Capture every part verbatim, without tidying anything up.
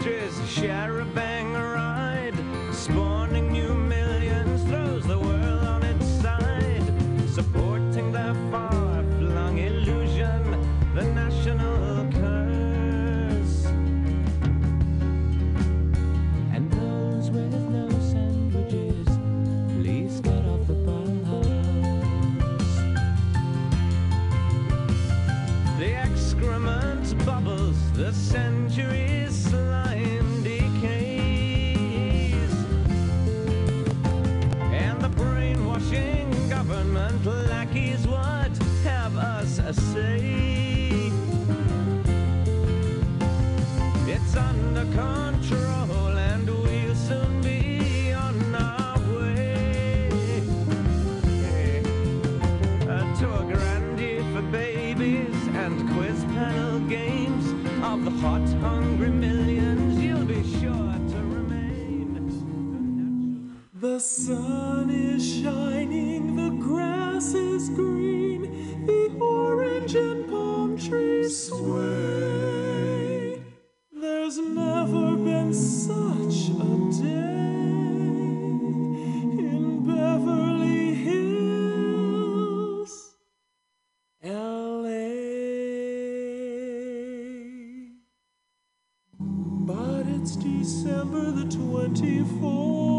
industries share a banger ride, spawning new millions, throws the world on its side, supporting the far-flung illusion, the national curse. And those with no sandwiches, please get off the bus. The excrement bubbles, the centuries. Government lackeys would have us a say. It's under control and we'll soon be on our way to a grandee for babies and quiz panel games of the hot, hungry millions. You'll be sure to remain. The sun is shining, is green, the orange and palm trees sway. There's never been such a day in Beverly Hills, L A. But it's December the twenty-fourth.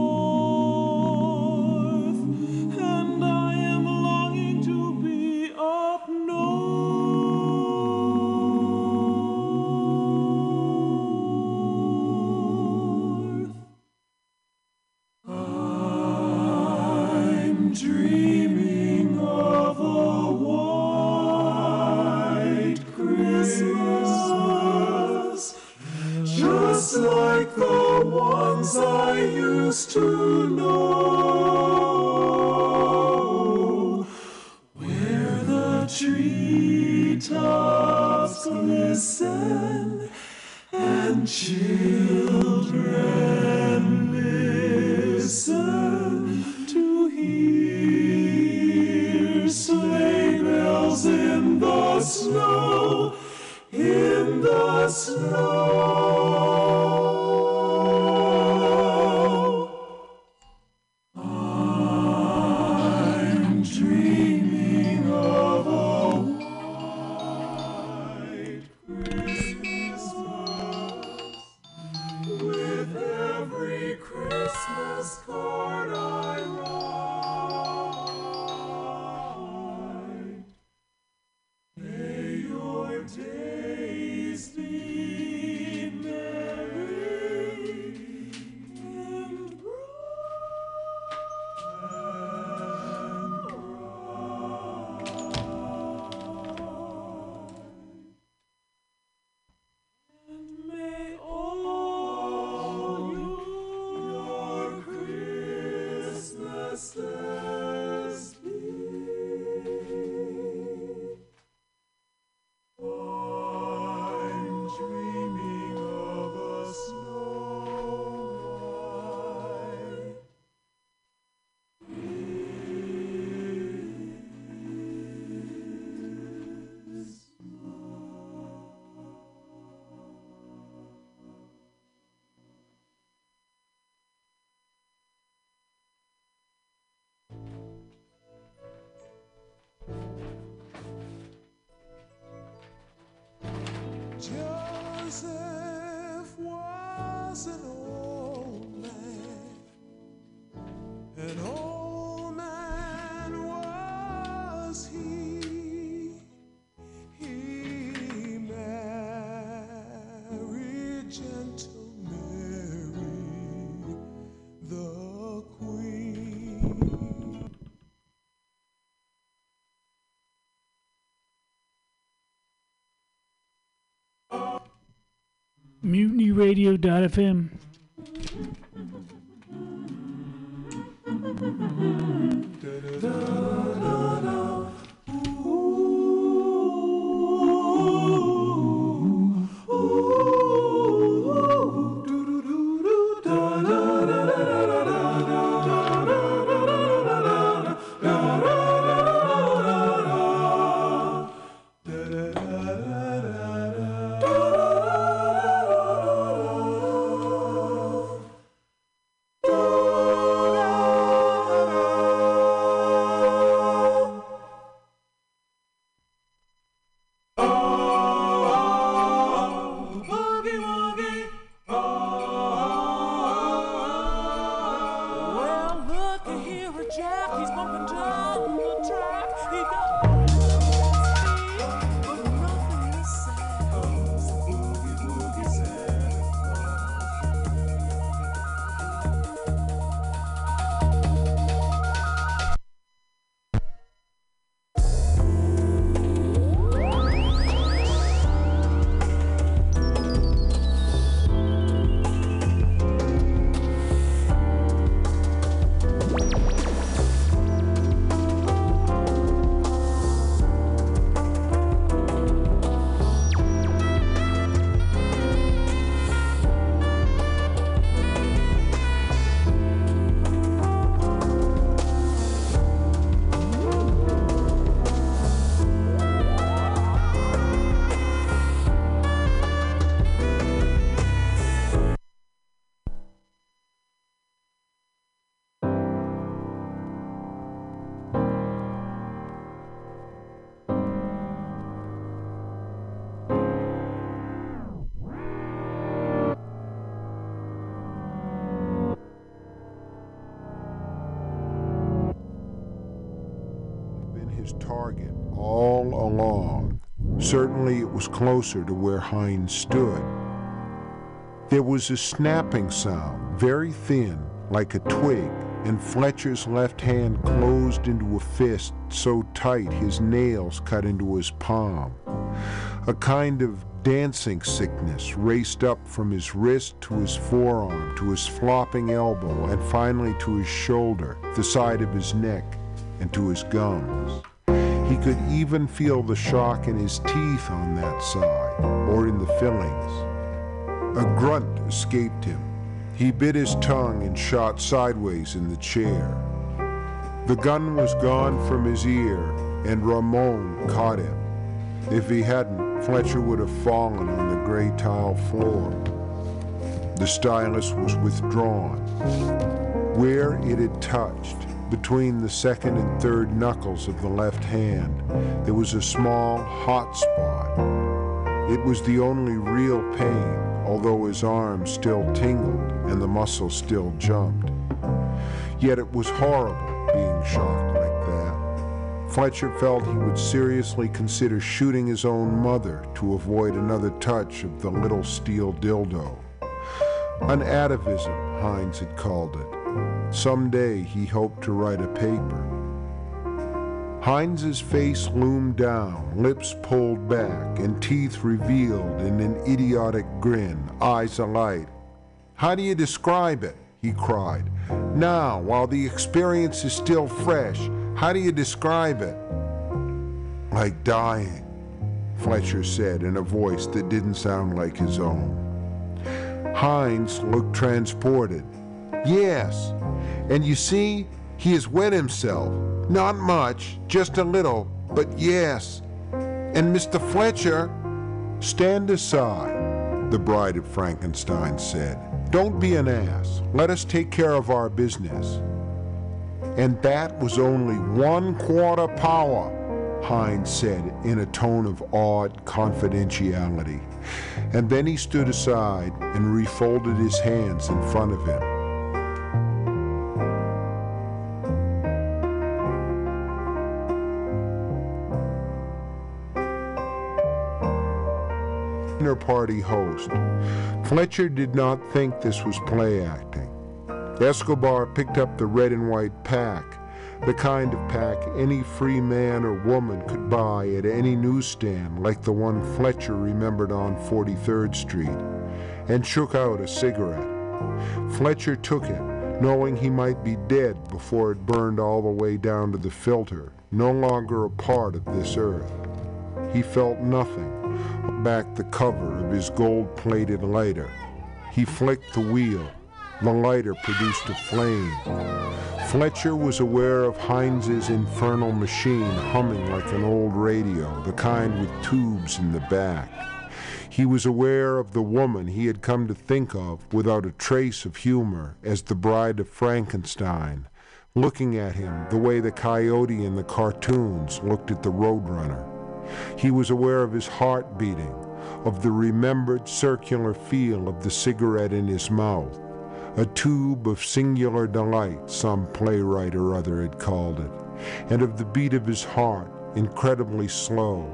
Joseph was an old man, an old man was he. He married gentle Mary, the Queen. mutiny radio dot f m. Certainly it was closer to where Hines stood. There was a snapping sound, very thin, like a twig, and Fletcher's left hand closed into a fist so tight his nails cut into his palm. A kind of dancing sickness raced up from his wrist to his forearm, to his flopping elbow, and finally to his shoulder, the side of his neck, and to his gums. He could even feel the shock in his teeth on that side, or in the fillings. A grunt escaped him. He bit his tongue and shot sideways in the chair. The gun was gone from his ear, and Ramon caught him. If he hadn't, Fletcher would have fallen on the gray tile floor. The stylus was withdrawn. Where it had touched, between the second and third knuckles of the left hand, there was a small hot spot. It was the only real pain, although his arm still tingled and the muscle still jumped. Yet it was horrible being shocked like that. Fletcher felt he would seriously consider shooting his own mother to avoid another touch of the little steel dildo. An atavism, Hines had called it. Someday he hoped to write a paper. Hines's face loomed down, lips pulled back, and teeth revealed in an idiotic grin, eyes alight. "How do you describe it?" he cried. "Now, while the experience is still fresh, how do you describe it?" "Like dying," Fletcher said in a voice that didn't sound like his own. Hines looked transported. "Yes, and you see, he has wet himself. Not much, just a little, but yes. And Mister Fletcher—" "Stand aside," the bride of Frankenstein said. "Don't be an ass. Let us take care of our business." "And that was only one quarter power," Hines said in a tone of awed confidentiality. And then he stood aside and refolded his hands in front of him. Party host. Fletcher did not think this was play acting. Escobar picked up the red and white pack, the kind of pack any free man or woman could buy at any newsstand like the one Fletcher remembered on forty-third Street, and shook out a cigarette. Fletcher took it, knowing he might be dead before it burned all the way down to the filter, no longer a part of this earth. He felt nothing. Back the cover of his gold-plated lighter. He flicked the wheel. The lighter produced a flame. Fletcher was aware of Hines's infernal machine humming like an old radio, the kind with tubes in the back. He was aware of the woman he had come to think of without a trace of humor as the bride of Frankenstein, looking at him the way the coyote in the cartoons looked at the roadrunner. He was aware of his heart beating, of the remembered circular feel of the cigarette in his mouth, a tube of singular delight, some playwright or other had called it, and of the beat of his heart, incredibly slow.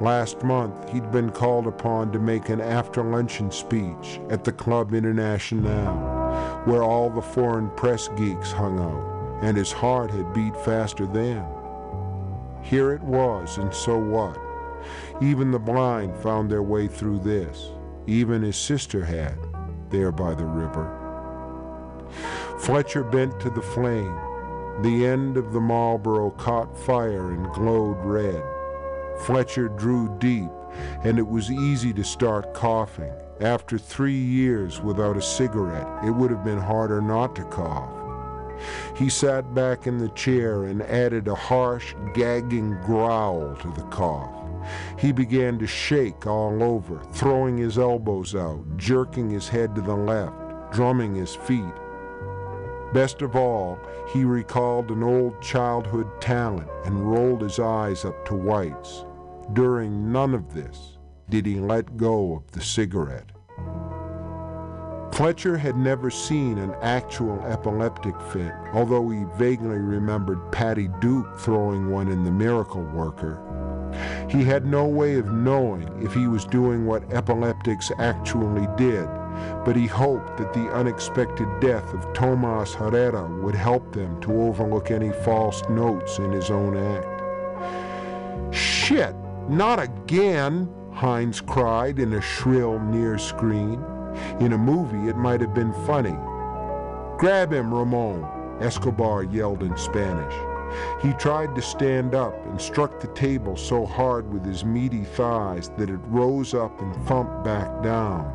Last month, he'd been called upon to make an after-luncheon speech at the Club Internationale, where all the foreign press geeks hung out, and his heart had beat faster then. Here it was, and so what? Even the blind found their way through this. Even his sister had, there by the river. Fletcher bent to the flame. The end of the Marlboro caught fire and glowed red. Fletcher drew deep, and it was easy to start coughing. After three years without a cigarette, it would have been harder not to cough. He sat back in the chair and added a harsh, gagging growl to the cough. He began to shake all over, throwing his elbows out, jerking his head to the left, drumming his feet. Best of all, he recalled an old childhood talent and rolled his eyes up to whites. During none of this did he let go of the cigarette. Fletcher had never seen an actual epileptic fit, although he vaguely remembered Patty Duke throwing one in The Miracle Worker. He had no way of knowing if he was doing what epileptics actually did, but he hoped that the unexpected death of Tomas Herrera would help them to overlook any false notes in his own act. "Shit, not again!" Hines cried in a shrill near scream. In a movie, it might have been funny. "Grab him, Ramon," Escobar yelled in Spanish. He tried to stand up and struck the table so hard with his meaty thighs that it rose up and thumped back down.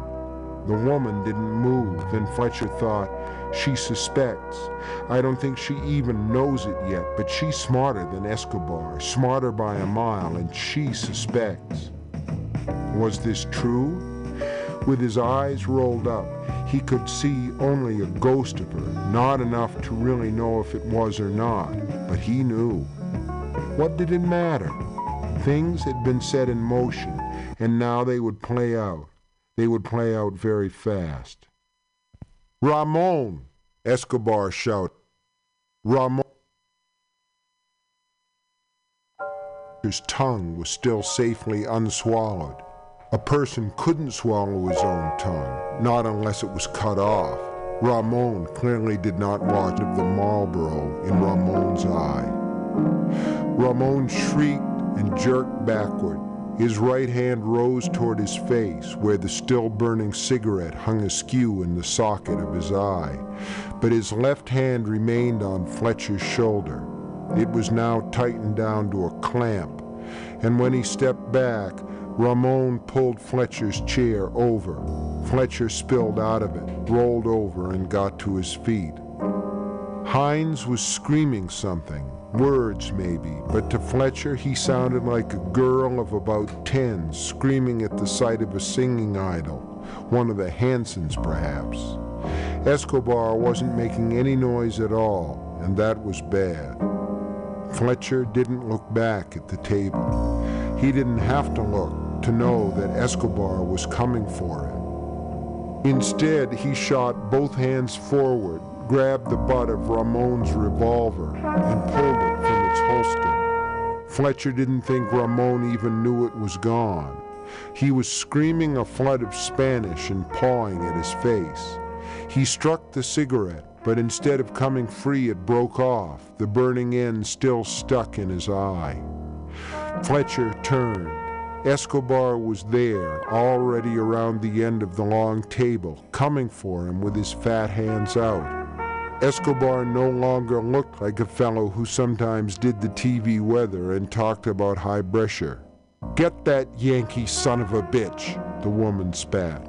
The woman didn't move, and Fletcher thought, she suspects. I don't think she even knows it yet, but she's smarter than Escobar, smarter by a mile, and she suspects. Was this true? With his eyes rolled up, he could see only a ghost of her, not enough to really know if it was or not, but he knew. What did it matter? Things had been set in motion, and now they would play out. They would play out very fast. "Ramon!" Escobar shouted. Ramon. His tongue was still safely unswallowed. A person couldn't swallow his own tongue, not unless it was cut off. Ramon clearly did not watch the Marlboro in Ramon's eye. Ramon shrieked and jerked backward. His right hand rose toward his face, where the still-burning cigarette hung askew in the socket of his eye, but his left hand remained on Fletcher's shoulder. It was now tightened down to a clamp, and when he stepped back, Ramon pulled Fletcher's chair over. Fletcher spilled out of it, rolled over, and got to his feet. Hines was screaming something. Words, maybe, but to Fletcher he sounded like a girl of about ten screaming at the sight of a singing idol, one of the Hansons perhaps. Escobar wasn't making any noise at all, and that was bad. Fletcher didn't look back at the table. He didn't have to look to know that Escobar was coming for him. Instead, he shot both hands forward, grabbed the butt of Ramon's revolver and pulled it from its holster. Fletcher didn't think Ramon even knew it was gone. He was screaming a flood of Spanish and pawing at his face. He struck the cigarette, but instead of coming free, it broke off, the burning end still stuck in his eye. Fletcher turned. Escobar was there, already around the end of the long table, coming for him with his fat hands out. Escobar no longer looked like a fellow who sometimes did the T V weather and talked about high pressure. "Get that Yankee son of a bitch," the woman spat.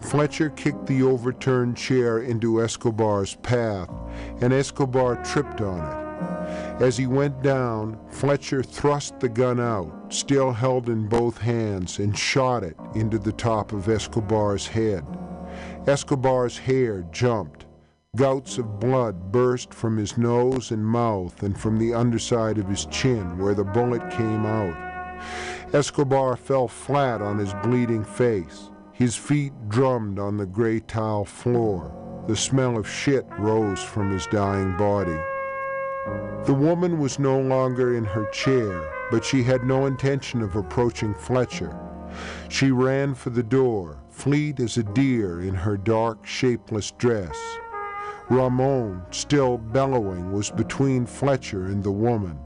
Fletcher kicked the overturned chair into Escobar's path, and Escobar tripped on it. As he went down, Fletcher thrust the gun out, still held in both hands, and shot it into the top of Escobar's head. Escobar's hair jumped. Gouts of blood burst from his nose and mouth and from the underside of his chin where the bullet came out. Escobar fell flat on his bleeding face. His feet drummed on the gray tile floor. The smell of shit rose from his dying body. The woman was no longer in her chair, but she had no intention of approaching Fletcher. She ran for the door, fleet as a deer in her dark, shapeless dress. Ramon, still bellowing, was between Fletcher and the woman.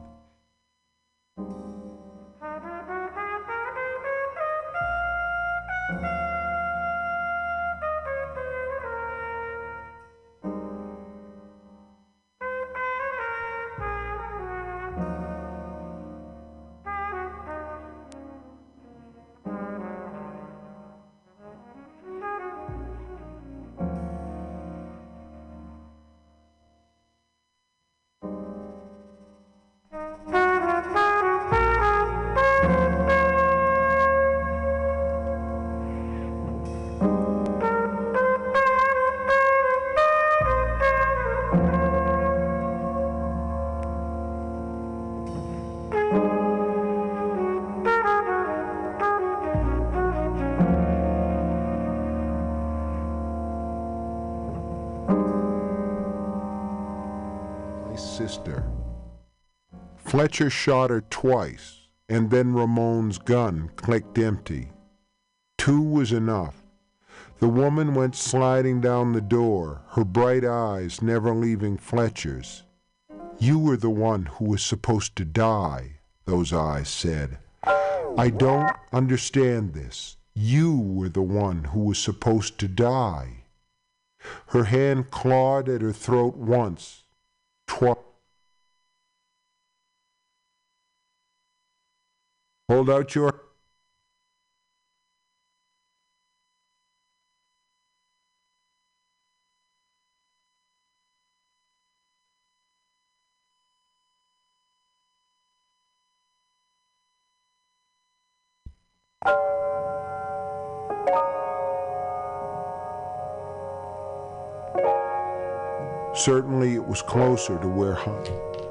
Fletcher shot her twice. and then Ramon's gun clicked empty. Two was enough. The woman went sliding down the door, her bright eyes never leaving Fletcher's. "You were the one who was supposed to die," those eyes said. "I don't understand this. You were the one who was supposed to die." Her hand clawed at her throat once, twice. Hold out your... Certainly it was closer to where Hunt...